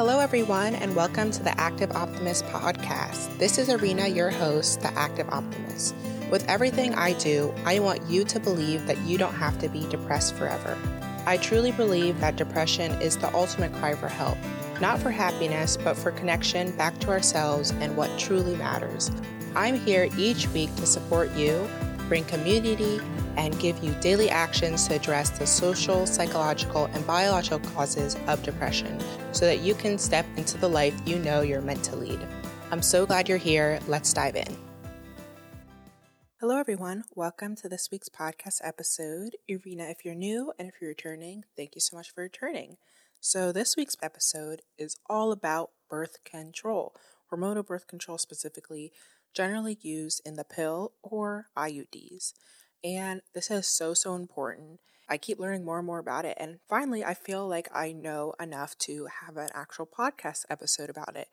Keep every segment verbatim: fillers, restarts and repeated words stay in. Hello, everyone, and welcome to the Active Optimist podcast. This is Arena, your host, the Active Optimist. With everything I do, I want you to believe that you don't have to be depressed forever. I truly believe that depression is the ultimate cry for help, not for happiness, but for connection back to ourselves and what truly matters. I'm here each week to support you, bring community, and give you daily actions to address the social, psychological, and biological causes of depression so that you can step into the life you know you're meant to lead. I'm so glad you're here. Let's dive in. Hello, everyone. Welcome to this week's podcast episode. Irina, if you're new, and if you're returning, thank you so much for returning. So this week's episode is all about birth control, hormonal birth control specifically, generally used in the pill or I U Ds. And this is so, so important. I keep learning more and more about it. And finally, I feel like I know enough to have an actual podcast episode about it.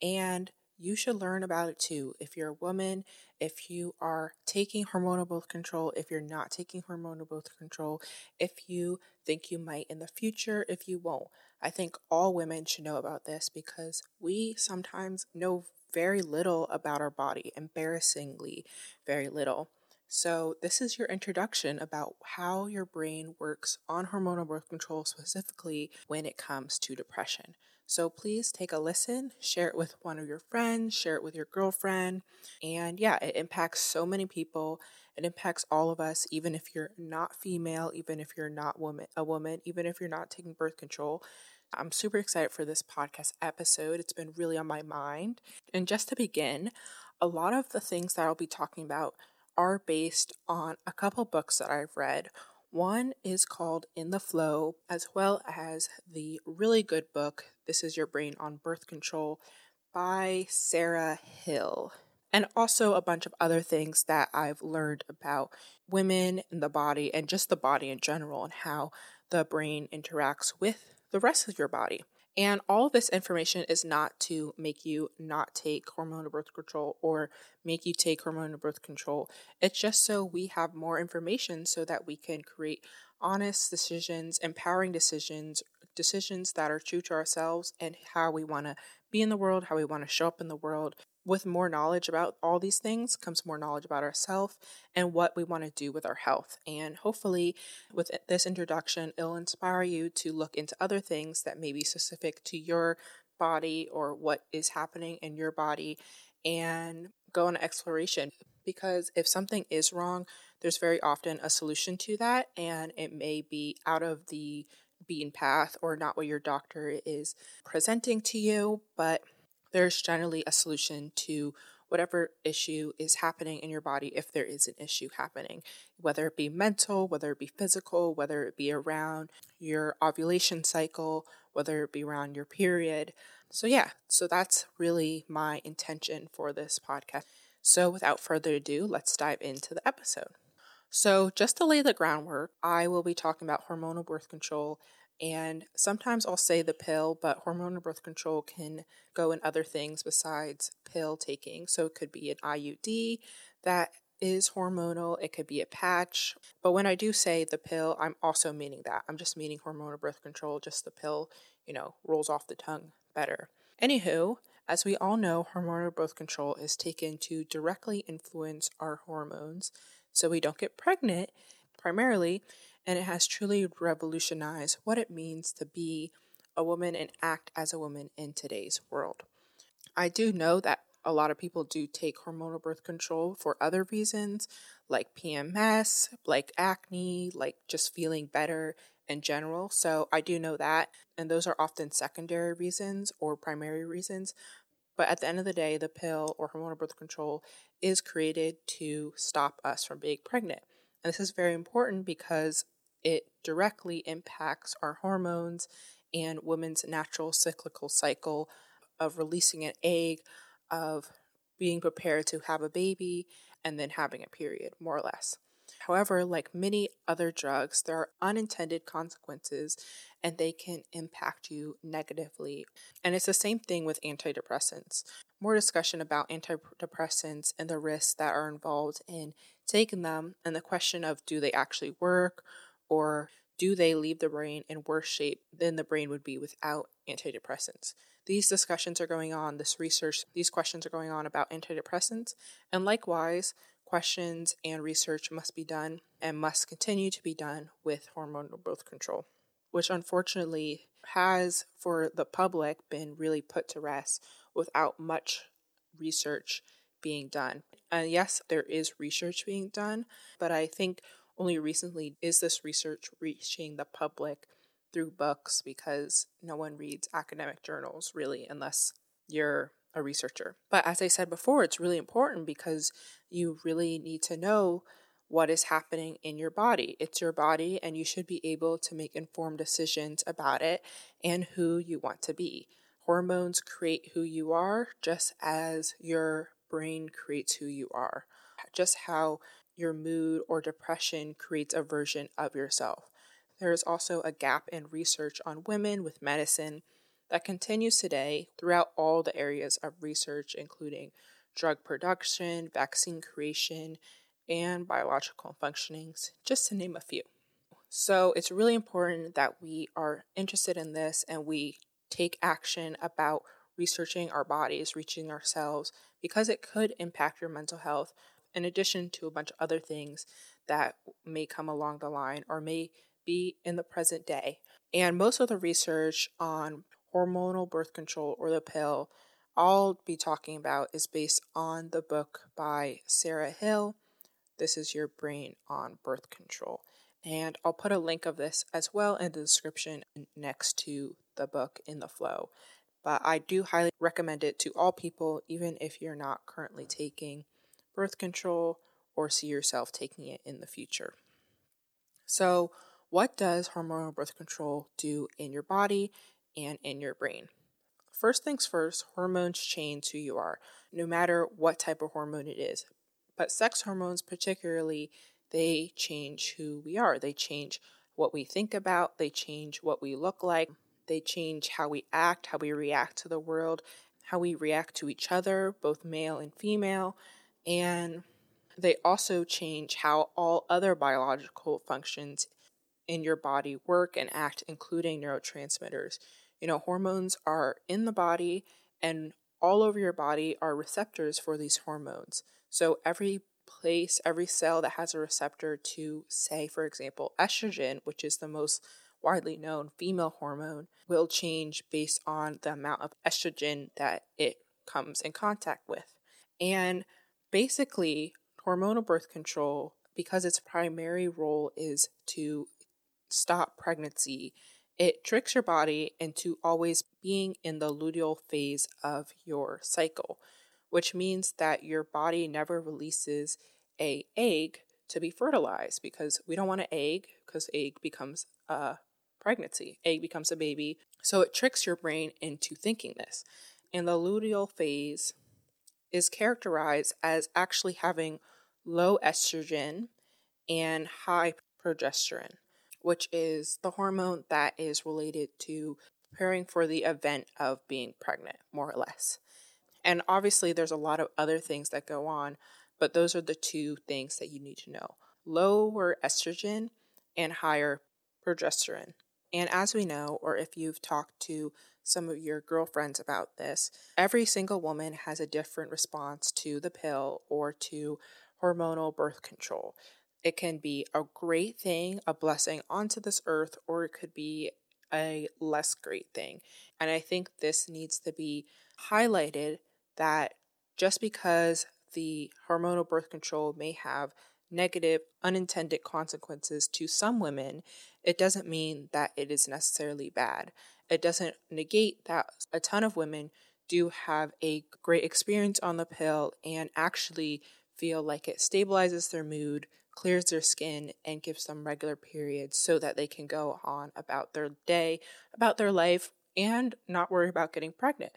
And you should learn about it too. If you're a woman, if you are taking hormonal birth control, if you're not taking hormonal birth control, if you think you might in the future, if you won't. I think all women should know about this because we sometimes know very little about our body, embarrassingly, very little. So this is your introduction about how your brain works on hormonal birth control, specifically when it comes to depression. So please take a listen, share it with one of your friends, share it with your girlfriend. And yeah, it impacts so many people. It impacts all of us, even if you're not female, even if you're not woman, a woman, even if you're not taking birth control. I'm super excited for this podcast episode. It's been really on my mind. And just to begin, a lot of the things that I'll be talking about are based on a couple books that I've read. One is called In the Flow, as well as the really good book, This Is Your Brain on Birth Control by Sarah Hill. And also a bunch of other things that I've learned about women and the body and just the body in general and how the brain interacts with the rest of your body. And all of this information is not to make you not take hormonal birth control or make you take hormonal birth control. It's just so we have more information so that we can create honest decisions, empowering decisions, decisions that are true to ourselves and how we want to be in the world, how we want to show up in the world. With more knowledge about all these things comes more knowledge about ourselves and what we want to do with our health. And hopefully with this introduction, it'll inspire you to look into other things that may be specific to your body or what is happening in your body and go on exploration. Because if something is wrong, there's very often a solution to that, and it may be out of the beaten path or not what your doctor is presenting to you, but there's generally a solution to whatever issue is happening in your body if there is an issue happening, whether it be mental, whether it be physical, whether it be around your ovulation cycle, whether it be around your period. So yeah, so that's really my intention for this podcast. So without further ado, let's dive into the episode. So just to lay the groundwork, I will be talking about hormonal birth control. And sometimes I'll say the pill, but hormonal birth control can go in other things besides pill taking. So it could be an I U D that is hormonal. It could be a patch. But when I do say the pill, I'm also meaning that. I'm just meaning hormonal birth control, just the pill, you know, rolls off the tongue better. Anywho, as we all know, hormonal birth control is taken to directly influence our hormones so we don't get pregnant primarily. And it has truly revolutionized what it means to be a woman and act as a woman in today's world. I do know that a lot of people do take hormonal birth control for other reasons, like P M S, like acne, like just feeling better in general. So I do know that. And those are often secondary reasons or primary reasons. But at the end of the day, the pill or hormonal birth control is created to stop us from being pregnant. And this is very important because it directly impacts our hormones and women's natural cyclical cycle of releasing an egg, of being prepared to have a baby, and then having a period, more or less. However, like many other drugs, there are unintended consequences and they can impact you negatively. And it's the same thing with antidepressants. More discussion about antidepressants and the risks that are involved in taking them and the question of do they actually work or do they leave the brain in worse shape than the brain would be without antidepressants? These discussions are going on, this research, these questions are going on about antidepressants, and likewise, questions and research must be done and must continue to be done with hormonal birth control, which unfortunately has, for the public, been really put to rest without much research being done. And yes, there is research being done, but I think only recently is this research reaching the public through books, because no one reads academic journals really unless you're a researcher. But as I said before, it's really important because you really need to know what is happening in your body. It's your body, and you should be able to make informed decisions about it and who you want to be. Hormones create who you are, just as your brain creates who you are. Just how your mood or depression creates a version of yourself. There is also a gap in research on women with medicine that continues today throughout all the areas of research, including drug production, vaccine creation, and biological functionings, just to name a few. So it's really important that we are interested in this and we take action about researching our bodies, reaching ourselves, because it could impact your mental health, in addition to a bunch of other things that may come along the line or may be in the present day. And most of the research on hormonal birth control or the pill I'll be talking about is based on the book by Sarah Hill, This Is Your Brain on Birth Control. And I'll put a link of this as well in the description next to the book In the Flow. But I do highly recommend it to all people, even if you're not currently taking birth control or see yourself taking it in the future. So, what does hormonal birth control do in your body and in your brain? First things first, hormones change who you are, no matter what type of hormone it is. But sex hormones particularly, they change who we are. They change what we think about. They change what we look like. They change how we act, how we react to the world, how we react to each other, both male and female. And they also change how all other biological functions in your body work and act, including neurotransmitters. You know, hormones are in the body, and all over your body are receptors for these hormones. So every place, every cell that has a receptor to, say, for example, estrogen, which is the most widely known female hormone, will change based on the amount of estrogen that it comes in contact with. And basically, hormonal birth control, because its primary role is to stop pregnancy, it tricks your body into always being in the luteal phase of your cycle, which means that your body never releases an egg to be fertilized, because we don't want an egg, because egg becomes a pregnancy. Egg becomes a baby. So it tricks your brain into thinking this. And the luteal phase is characterized as actually having low estrogen and high progesterone, which is the hormone that is related to preparing for the event of being pregnant, more or less. And obviously there's a lot of other things that go on, but those are the two things that you need to know: lower estrogen and higher progesterone. And as we know, or if you've talked to some of your girlfriends about this, every single woman has a different response to the pill or to hormonal birth control. It can be a great thing, a blessing onto this earth, or it could be a less great thing. And I think this needs to be highlighted, that just because the hormonal birth control may have negative, unintended consequences to some women, it doesn't mean that it is necessarily bad. It doesn't negate that a ton of women do have a great experience on the pill and actually feel like it stabilizes their mood, clears their skin, and gives them regular periods so that they can go on about their day, about their life, and not worry about getting pregnant.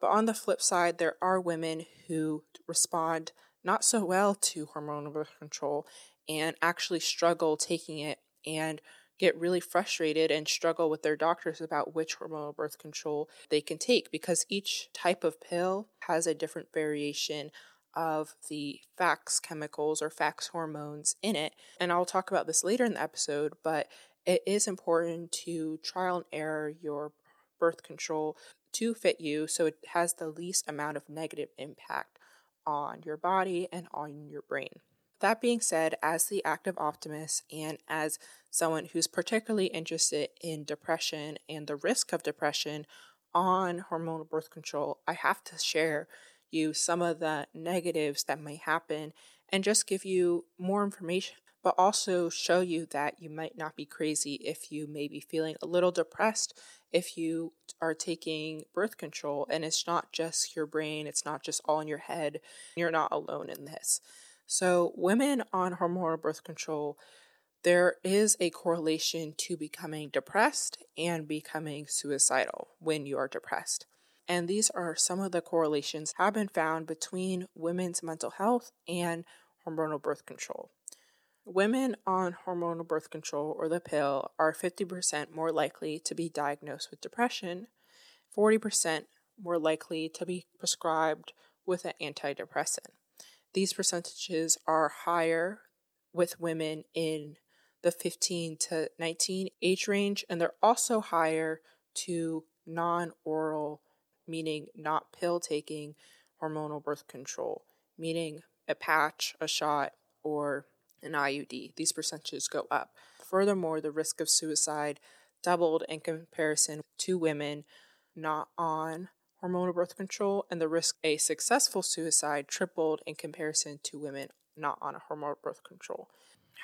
But on the flip side, there are women who respond not so well to hormonal birth control and actually struggle taking it and get really frustrated and struggle with their doctors about which hormonal birth control they can take, because each type of pill has a different variation of the F A X chemicals or F A X hormones in it. And I'll talk about this later in the episode, but it is important to trial and error your birth control to fit you so it has the least amount of negative impact on your body and on your brain. That being said, as the active optimist and as someone who's particularly interested in depression and the risk of depression on hormonal birth control, I have to share you some of the negatives that may happen and just give you more information, but also show you that you might not be crazy if you may be feeling a little depressed if you are taking birth control. And it's not just your brain, it's not just all in your head. You're not alone in this. So women on hormonal birth control, there is a correlation to becoming depressed and becoming suicidal when you are depressed. And these are some of the correlations have been found between women's mental health and hormonal birth control. Women on hormonal birth control or the pill are fifty percent more likely to be diagnosed with depression, forty percent more likely to be prescribed with an antidepressant. These percentages are higher with women in the fifteen to nineteen age range, and they're also higher to non-oral, meaning not pill-taking hormonal birth control, meaning a patch, a shot, or an I U D. These percentages go up. Furthermore, the risk of suicide doubled in comparison to women not on hormonal birth control, and the risk of a successful suicide tripled in comparison to women not on a hormonal birth control.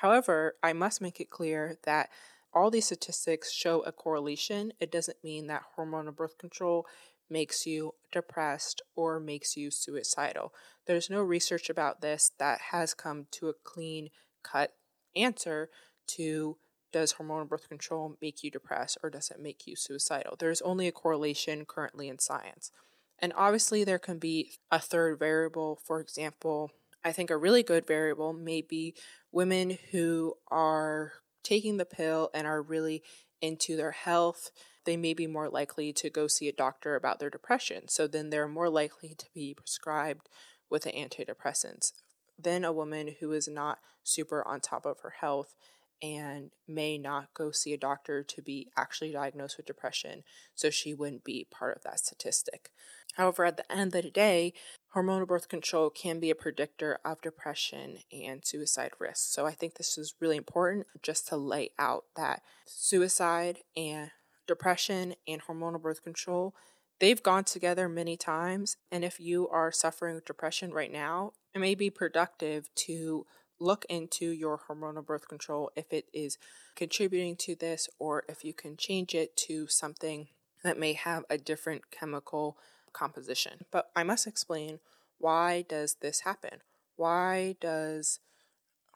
However, I must make it clear that all these statistics show a correlation. It doesn't mean that hormonal birth control makes you depressed or makes you suicidal. There's no research about this that has come to a clean cut answer to does hormonal birth control make you depressed or does it make you suicidal. There's only a correlation currently in science. And obviously there can be a third variable. For example, I think a really good variable may be women who are taking the pill and are really into their health. They may be more likely to go see a doctor about their depression. So then they're more likely to be prescribed with the antidepressants than a woman who is not super on top of her health and may not go see a doctor to be actually diagnosed with depression. So she wouldn't be part of that statistic. However, at the end of the day, hormonal birth control can be a predictor of depression and suicide risk. So I think this is really important just to lay out that suicide and depression and hormonal birth control, they've gone together many times. And if you are suffering with depression right now, it may be productive to look into your hormonal birth control if it is contributing to this, or if you can change it to something that may have a different chemical composition. But I must explain, why does this happen? Why does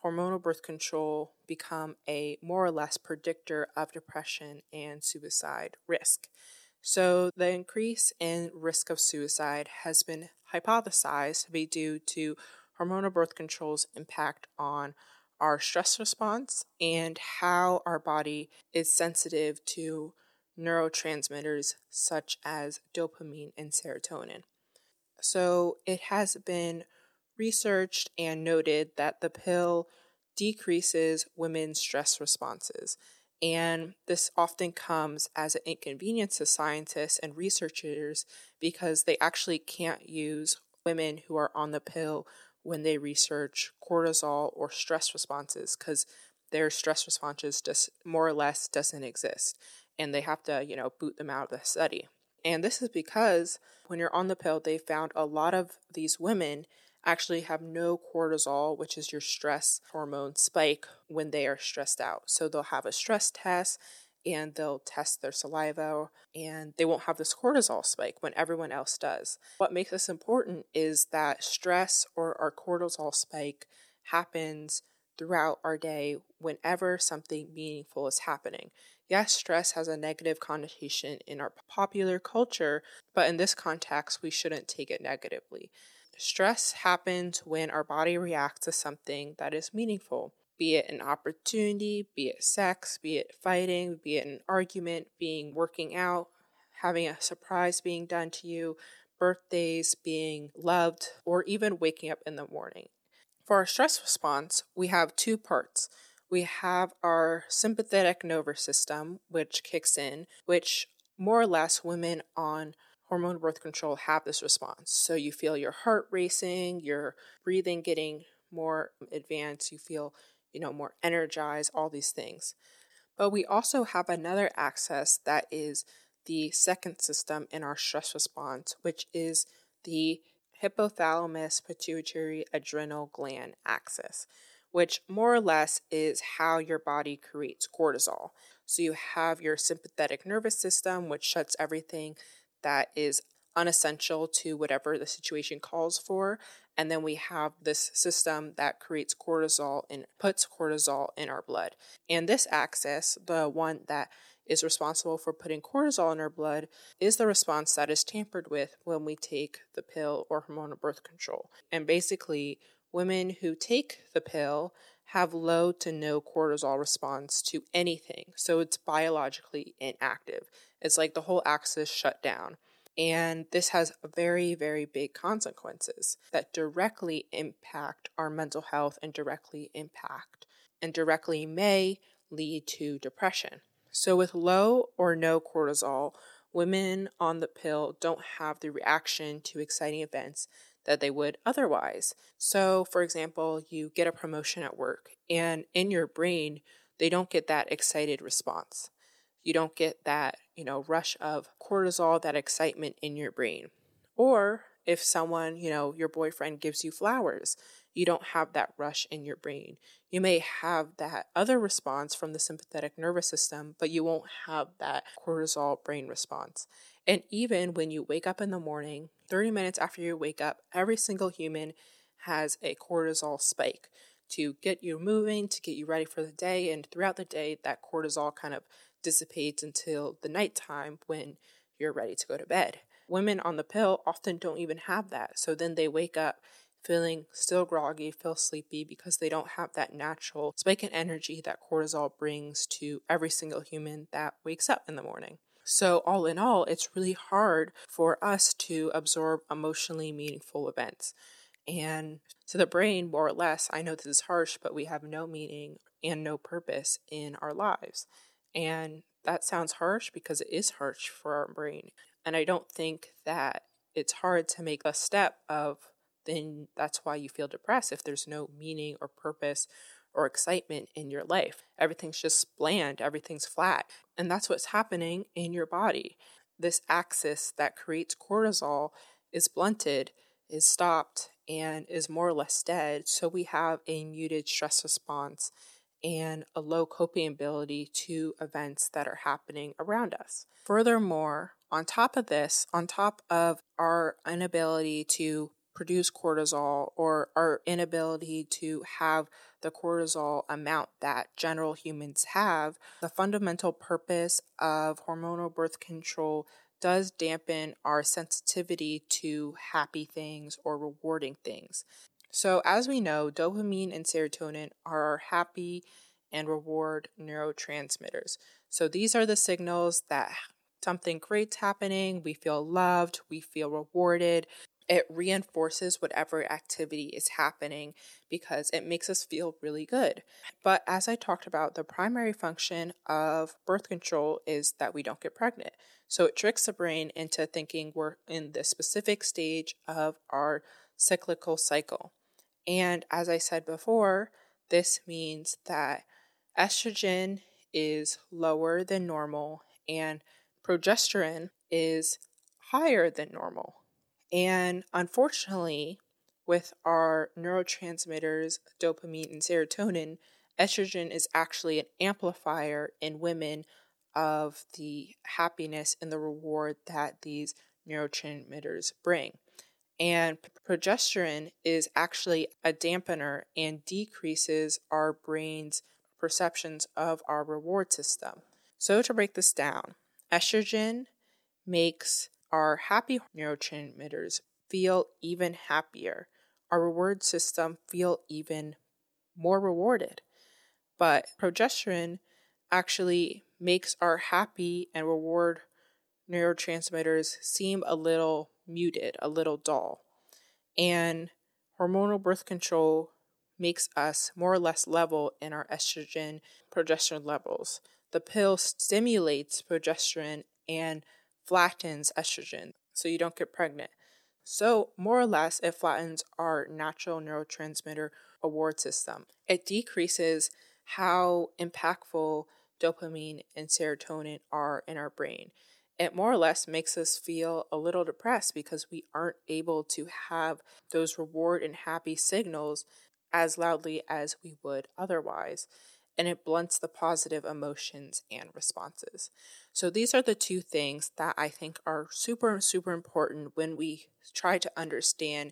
hormonal birth control become a more or less predictor of depression and suicide risk? So the increase in risk of suicide has been hypothesized to be due to hormonal birth control's impact on our stress response and how our body is sensitive to neurotransmitters such as dopamine and serotonin. So it has been researched and noted that the pill decreases women's stress responses. And this often comes as an inconvenience to scientists and researchers because they actually can't use women who are on the pill when they research cortisol or stress responses, because their stress responses just more or less doesn't exist. And they have to, you know, boot them out of the study. And this is because when you're on the pill, they found a lot of these women actually have no cortisol, which is your stress hormone spike, when they are stressed out. So they'll have a stress test and they'll test their saliva and they won't have this cortisol spike when everyone else does. What makes this important is that stress or our cortisol spike happens throughout our day whenever something meaningful is happening. Yes, stress has a negative connotation in our popular culture, but in this context, we shouldn't take it negatively. Stress happens when our body reacts to something that is meaningful, be it an opportunity, be it sex, be it fighting, be it an argument, being working out, having a surprise being done to you, birthdays, being loved, or even waking up in the morning. For our stress response, we have two parts. we have our sympathetic nervous system, which kicks in, which more or less women on hormone birth control have this response. So you feel your heart racing, your breathing getting more advanced, you feel, you know, more energized, all these things. But we also have another axis that is the second system in our stress response, which is the hypothalamus pituitary adrenal gland axis, which more or less is how your body creates cortisol. So you have your sympathetic nervous system, which shuts everything that is unessential to whatever the situation calls for. And then we have this system that creates cortisol and puts cortisol in our blood. And this axis, the one that is responsible for putting cortisol in our blood, is the response that is tampered with when we take the pill or hormonal birth control. And basically, women who take the pill have low to no cortisol response to anything. So it's biologically inactive. It's like the whole axis shut down. And this has very, very big consequences that directly impact our mental health and directly impact and directly may lead to depression. So with low or no cortisol, women on the pill don't have the reaction to exciting events that they would otherwise. So, for example, you get a promotion at work, and in your brain, they don't get that excited response. You don't get that, you know, rush of cortisol, that excitement in your brain. Or if someone, you know, your boyfriend gives you flowers, you don't have that rush in your brain. You may have that other response from the sympathetic nervous system, but you won't have that cortisol brain response. And even when you wake up in the morning, thirty minutes after you wake up, every single human has a cortisol spike to get you moving, to get you ready for the day. And throughout the day, that cortisol kind of dissipates until the nighttime when you're ready to go to bed. Women on the pill often don't even have that. So then they wake up feeling still groggy, feel sleepy, because they don't have that natural spike in energy that cortisol brings to every single human that wakes up in the morning. So all in all, it's really hard for us to absorb emotionally meaningful events. And to the brain, more or less, I know this is harsh, but we have no meaning and no purpose in our lives. And that sounds harsh because it is harsh for our brain. And I don't think that it's hard to make a step of, then that's why you feel depressed if there's no meaning or purpose or excitement in your life. Everything's just bland, everything's flat. And that's what's happening in your body. This axis that creates cortisol is blunted, is stopped, and is more or less dead. So we have a muted stress response and a low coping ability to events that are happening around us. Furthermore, on top of this, on top of our inability to produce cortisol or our inability to have the cortisol amount that general humans have, the fundamental purpose of hormonal birth control does dampen our sensitivity to happy things or rewarding things. So as we know, dopamine and serotonin are our happy and reward neurotransmitters. So these are the signals that something great's happening, we feel loved, we feel rewarded. It reinforces whatever activity is happening because it makes us feel really good. But as I talked about, the primary function of birth control is that we don't get pregnant. So it tricks the brain into thinking we're in this specific stage of our cyclical cycle. And as I said before, this means that estrogen is lower than normal and progesterone is higher than normal. And unfortunately, with our neurotransmitters, dopamine and serotonin, estrogen is actually an amplifier in women of the happiness and the reward that these neurotransmitters bring. And progesterone is actually a dampener and decreases our brain's perceptions of our reward system. So to break this down, estrogen makes our happy neurotransmitters feel even happier. Our reward system feel even more rewarded. But progesterone actually makes our happy and reward neurotransmitters seem a little muted, a little dull. And hormonal birth control makes us more or less level in our estrogen, progesterone levels. The pill stimulates progesterone and flattens estrogen, so you don't get pregnant. So more or less, it flattens our natural neurotransmitter reward system. It decreases how impactful dopamine and serotonin are in our brain. It more or less makes us feel a little depressed because we aren't able to have those reward and happy signals as loudly as we would otherwise. And it blunts the positive emotions and responses. So these are the two things that I think are super, super important when we try to understand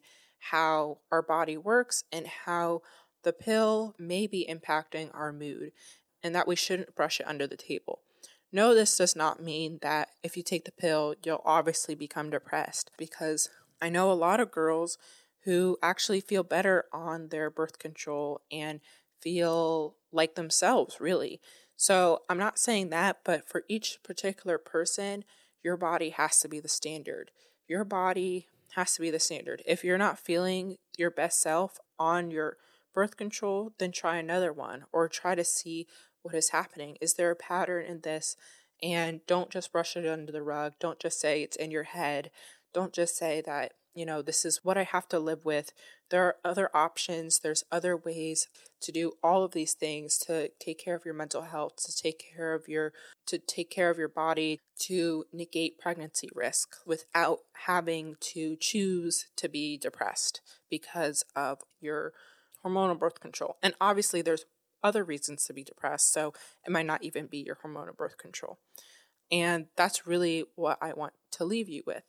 how our body works and how the pill may be impacting our mood, and that we shouldn't brush it under the table. No, this does not mean that if you take the pill, you'll obviously become depressed, because I know a lot of girls who actually feel better on their birth control and feel like themselves, really. So I'm not saying that, but for each particular person, your body has to be the standard. Your body has to be the standard. If you're not feeling your best self on your birth control, then try another one, or try to see what is happening. Is there a pattern in this? And don't just brush it under the rug. Don't just say it's in your head. Don't just say that, you know, this is what I have to live with. There are other options. There's other ways to do all of these things to take care of your mental health, to take care of your, to take care of your body, to negate pregnancy risk without having to choose to be depressed because of your hormonal birth control. And obviously there's other reasons to be depressed. So it might not even be your hormonal birth control. And that's really what I want to leave you with.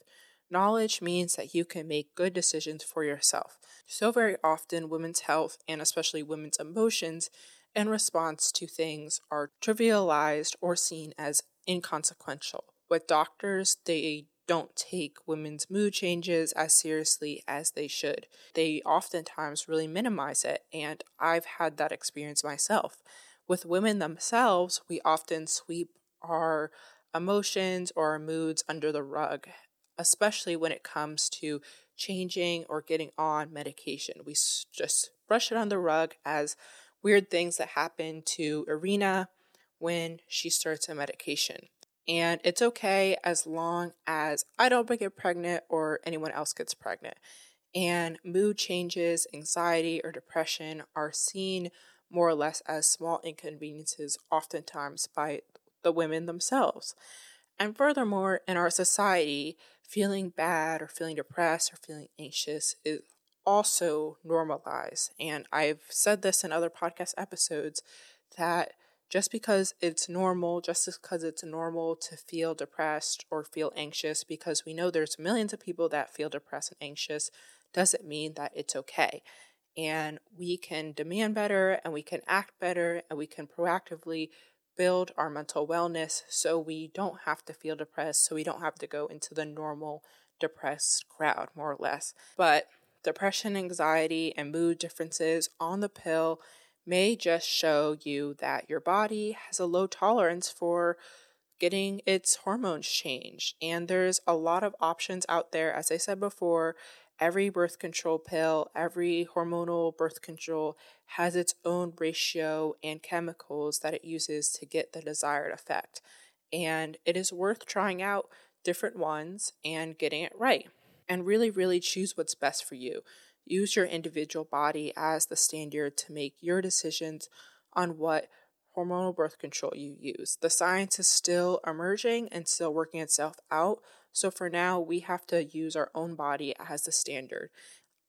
Knowledge means that you can make good decisions for yourself. So very often, women's health and especially women's emotions in response to things are trivialized or seen as inconsequential. With doctors, they don't take women's mood changes as seriously as they should. They oftentimes really minimize it, and I've had that experience myself. With women themselves, we often sweep our emotions or our moods under the rug, especially when it comes to changing or getting on medication. We just brush it on the rug as weird things that happen to Irina when she starts a medication. And it's okay as long as I don't get pregnant or anyone else gets pregnant. And mood changes, anxiety, or depression are seen more or less as small inconveniences, oftentimes by the women themselves. And furthermore, in our society, feeling bad or feeling depressed or feeling anxious is also normalized. And I've said this in other podcast episodes that just because it's normal, just because it's normal to feel depressed or feel anxious, because we know there's millions of people that feel depressed and anxious, doesn't mean that it's okay. And we can demand better, and we can act better, and we can proactively build our mental wellness so we don't have to feel depressed, so we don't have to go into the normal depressed crowd, more or less. But depression, anxiety, and mood differences on the pill may just show you that your body has a low tolerance for getting its hormones changed. And there's a lot of options out there. As I said before, every birth control pill, every hormonal birth control has its own ratio and chemicals that it uses to get the desired effect. And it is worth trying out different ones and getting it right. And really, really choose what's best for you. Use your individual body as the standard to make your decisions on what hormonal birth control you use. The science is still emerging and still working itself out. So for now, we have to use our own body as the standard.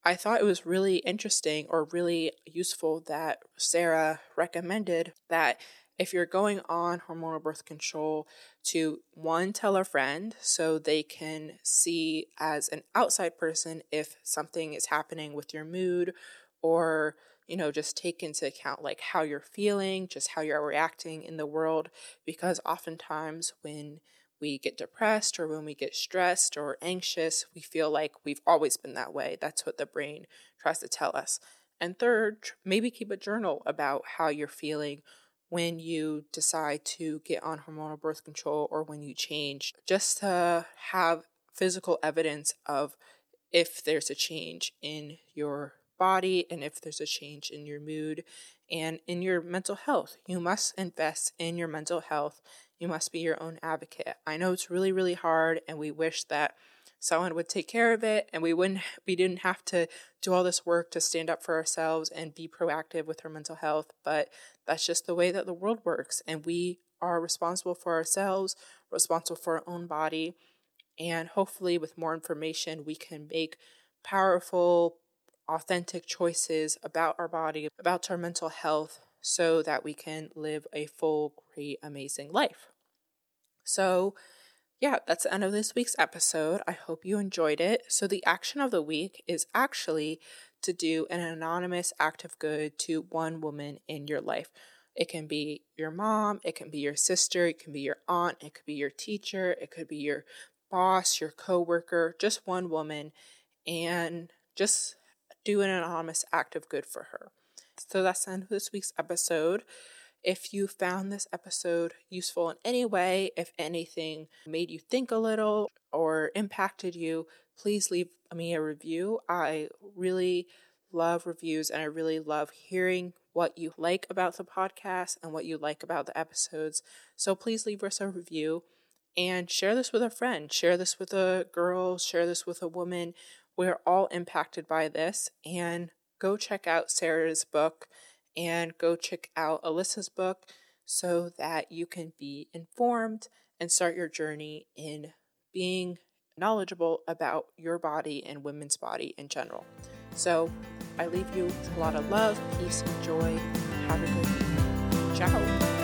I thought it was really interesting or really useful that Sarah recommended that if you're going on hormonal birth control, to one, tell a friend so they can see as an outside person if something is happening with your mood, or, you know, just take into account like how you're feeling, just how you're reacting in the world, because oftentimes when we get depressed or when we get stressed or anxious, we feel like we've always been that way. That's what the brain tries to tell us. And third, maybe keep a journal about how you're feeling when you decide to get on hormonal birth control or when you change, just to have physical evidence of if there's a change in your body and if there's a change in your mood and in your mental health. You must invest in your mental health. You must be your own advocate. I know it's really, really hard, and we wish that someone would take care of it and we wouldn't, we didn't have to do all this work to stand up for ourselves and be proactive with our mental health. But that's just the way that the world works. And we are responsible for ourselves, responsible for our own body. And hopefully with more information, we can make powerful, authentic choices about our body, about our mental health, so that we can live a full, great, amazing life. So yeah, that's the end of this week's episode. I hope you enjoyed it. So the action of the week is actually to do an anonymous act of good to one woman in your life. It can be your mom, it can be your sister, it can be your aunt, it could be your teacher, it could be your boss, your coworker, just one woman, and just do an anonymous act of good for her. So that's the end of this week's episode. If you found this episode useful in any way, if anything made you think a little or impacted you, please leave me a review. I really love reviews, and I really love hearing what you like about the podcast and what you like about the episodes. So please leave us a review and share this with a friend. Share this with a girl. Share this with a woman. We're all impacted by this. And go check out Sarah's book. And go check out Alyssa's book so that you can be informed and start your journey in being knowledgeable about your body and women's body in general. So I leave you with a lot of love, peace, and joy. Have a good evening. Ciao.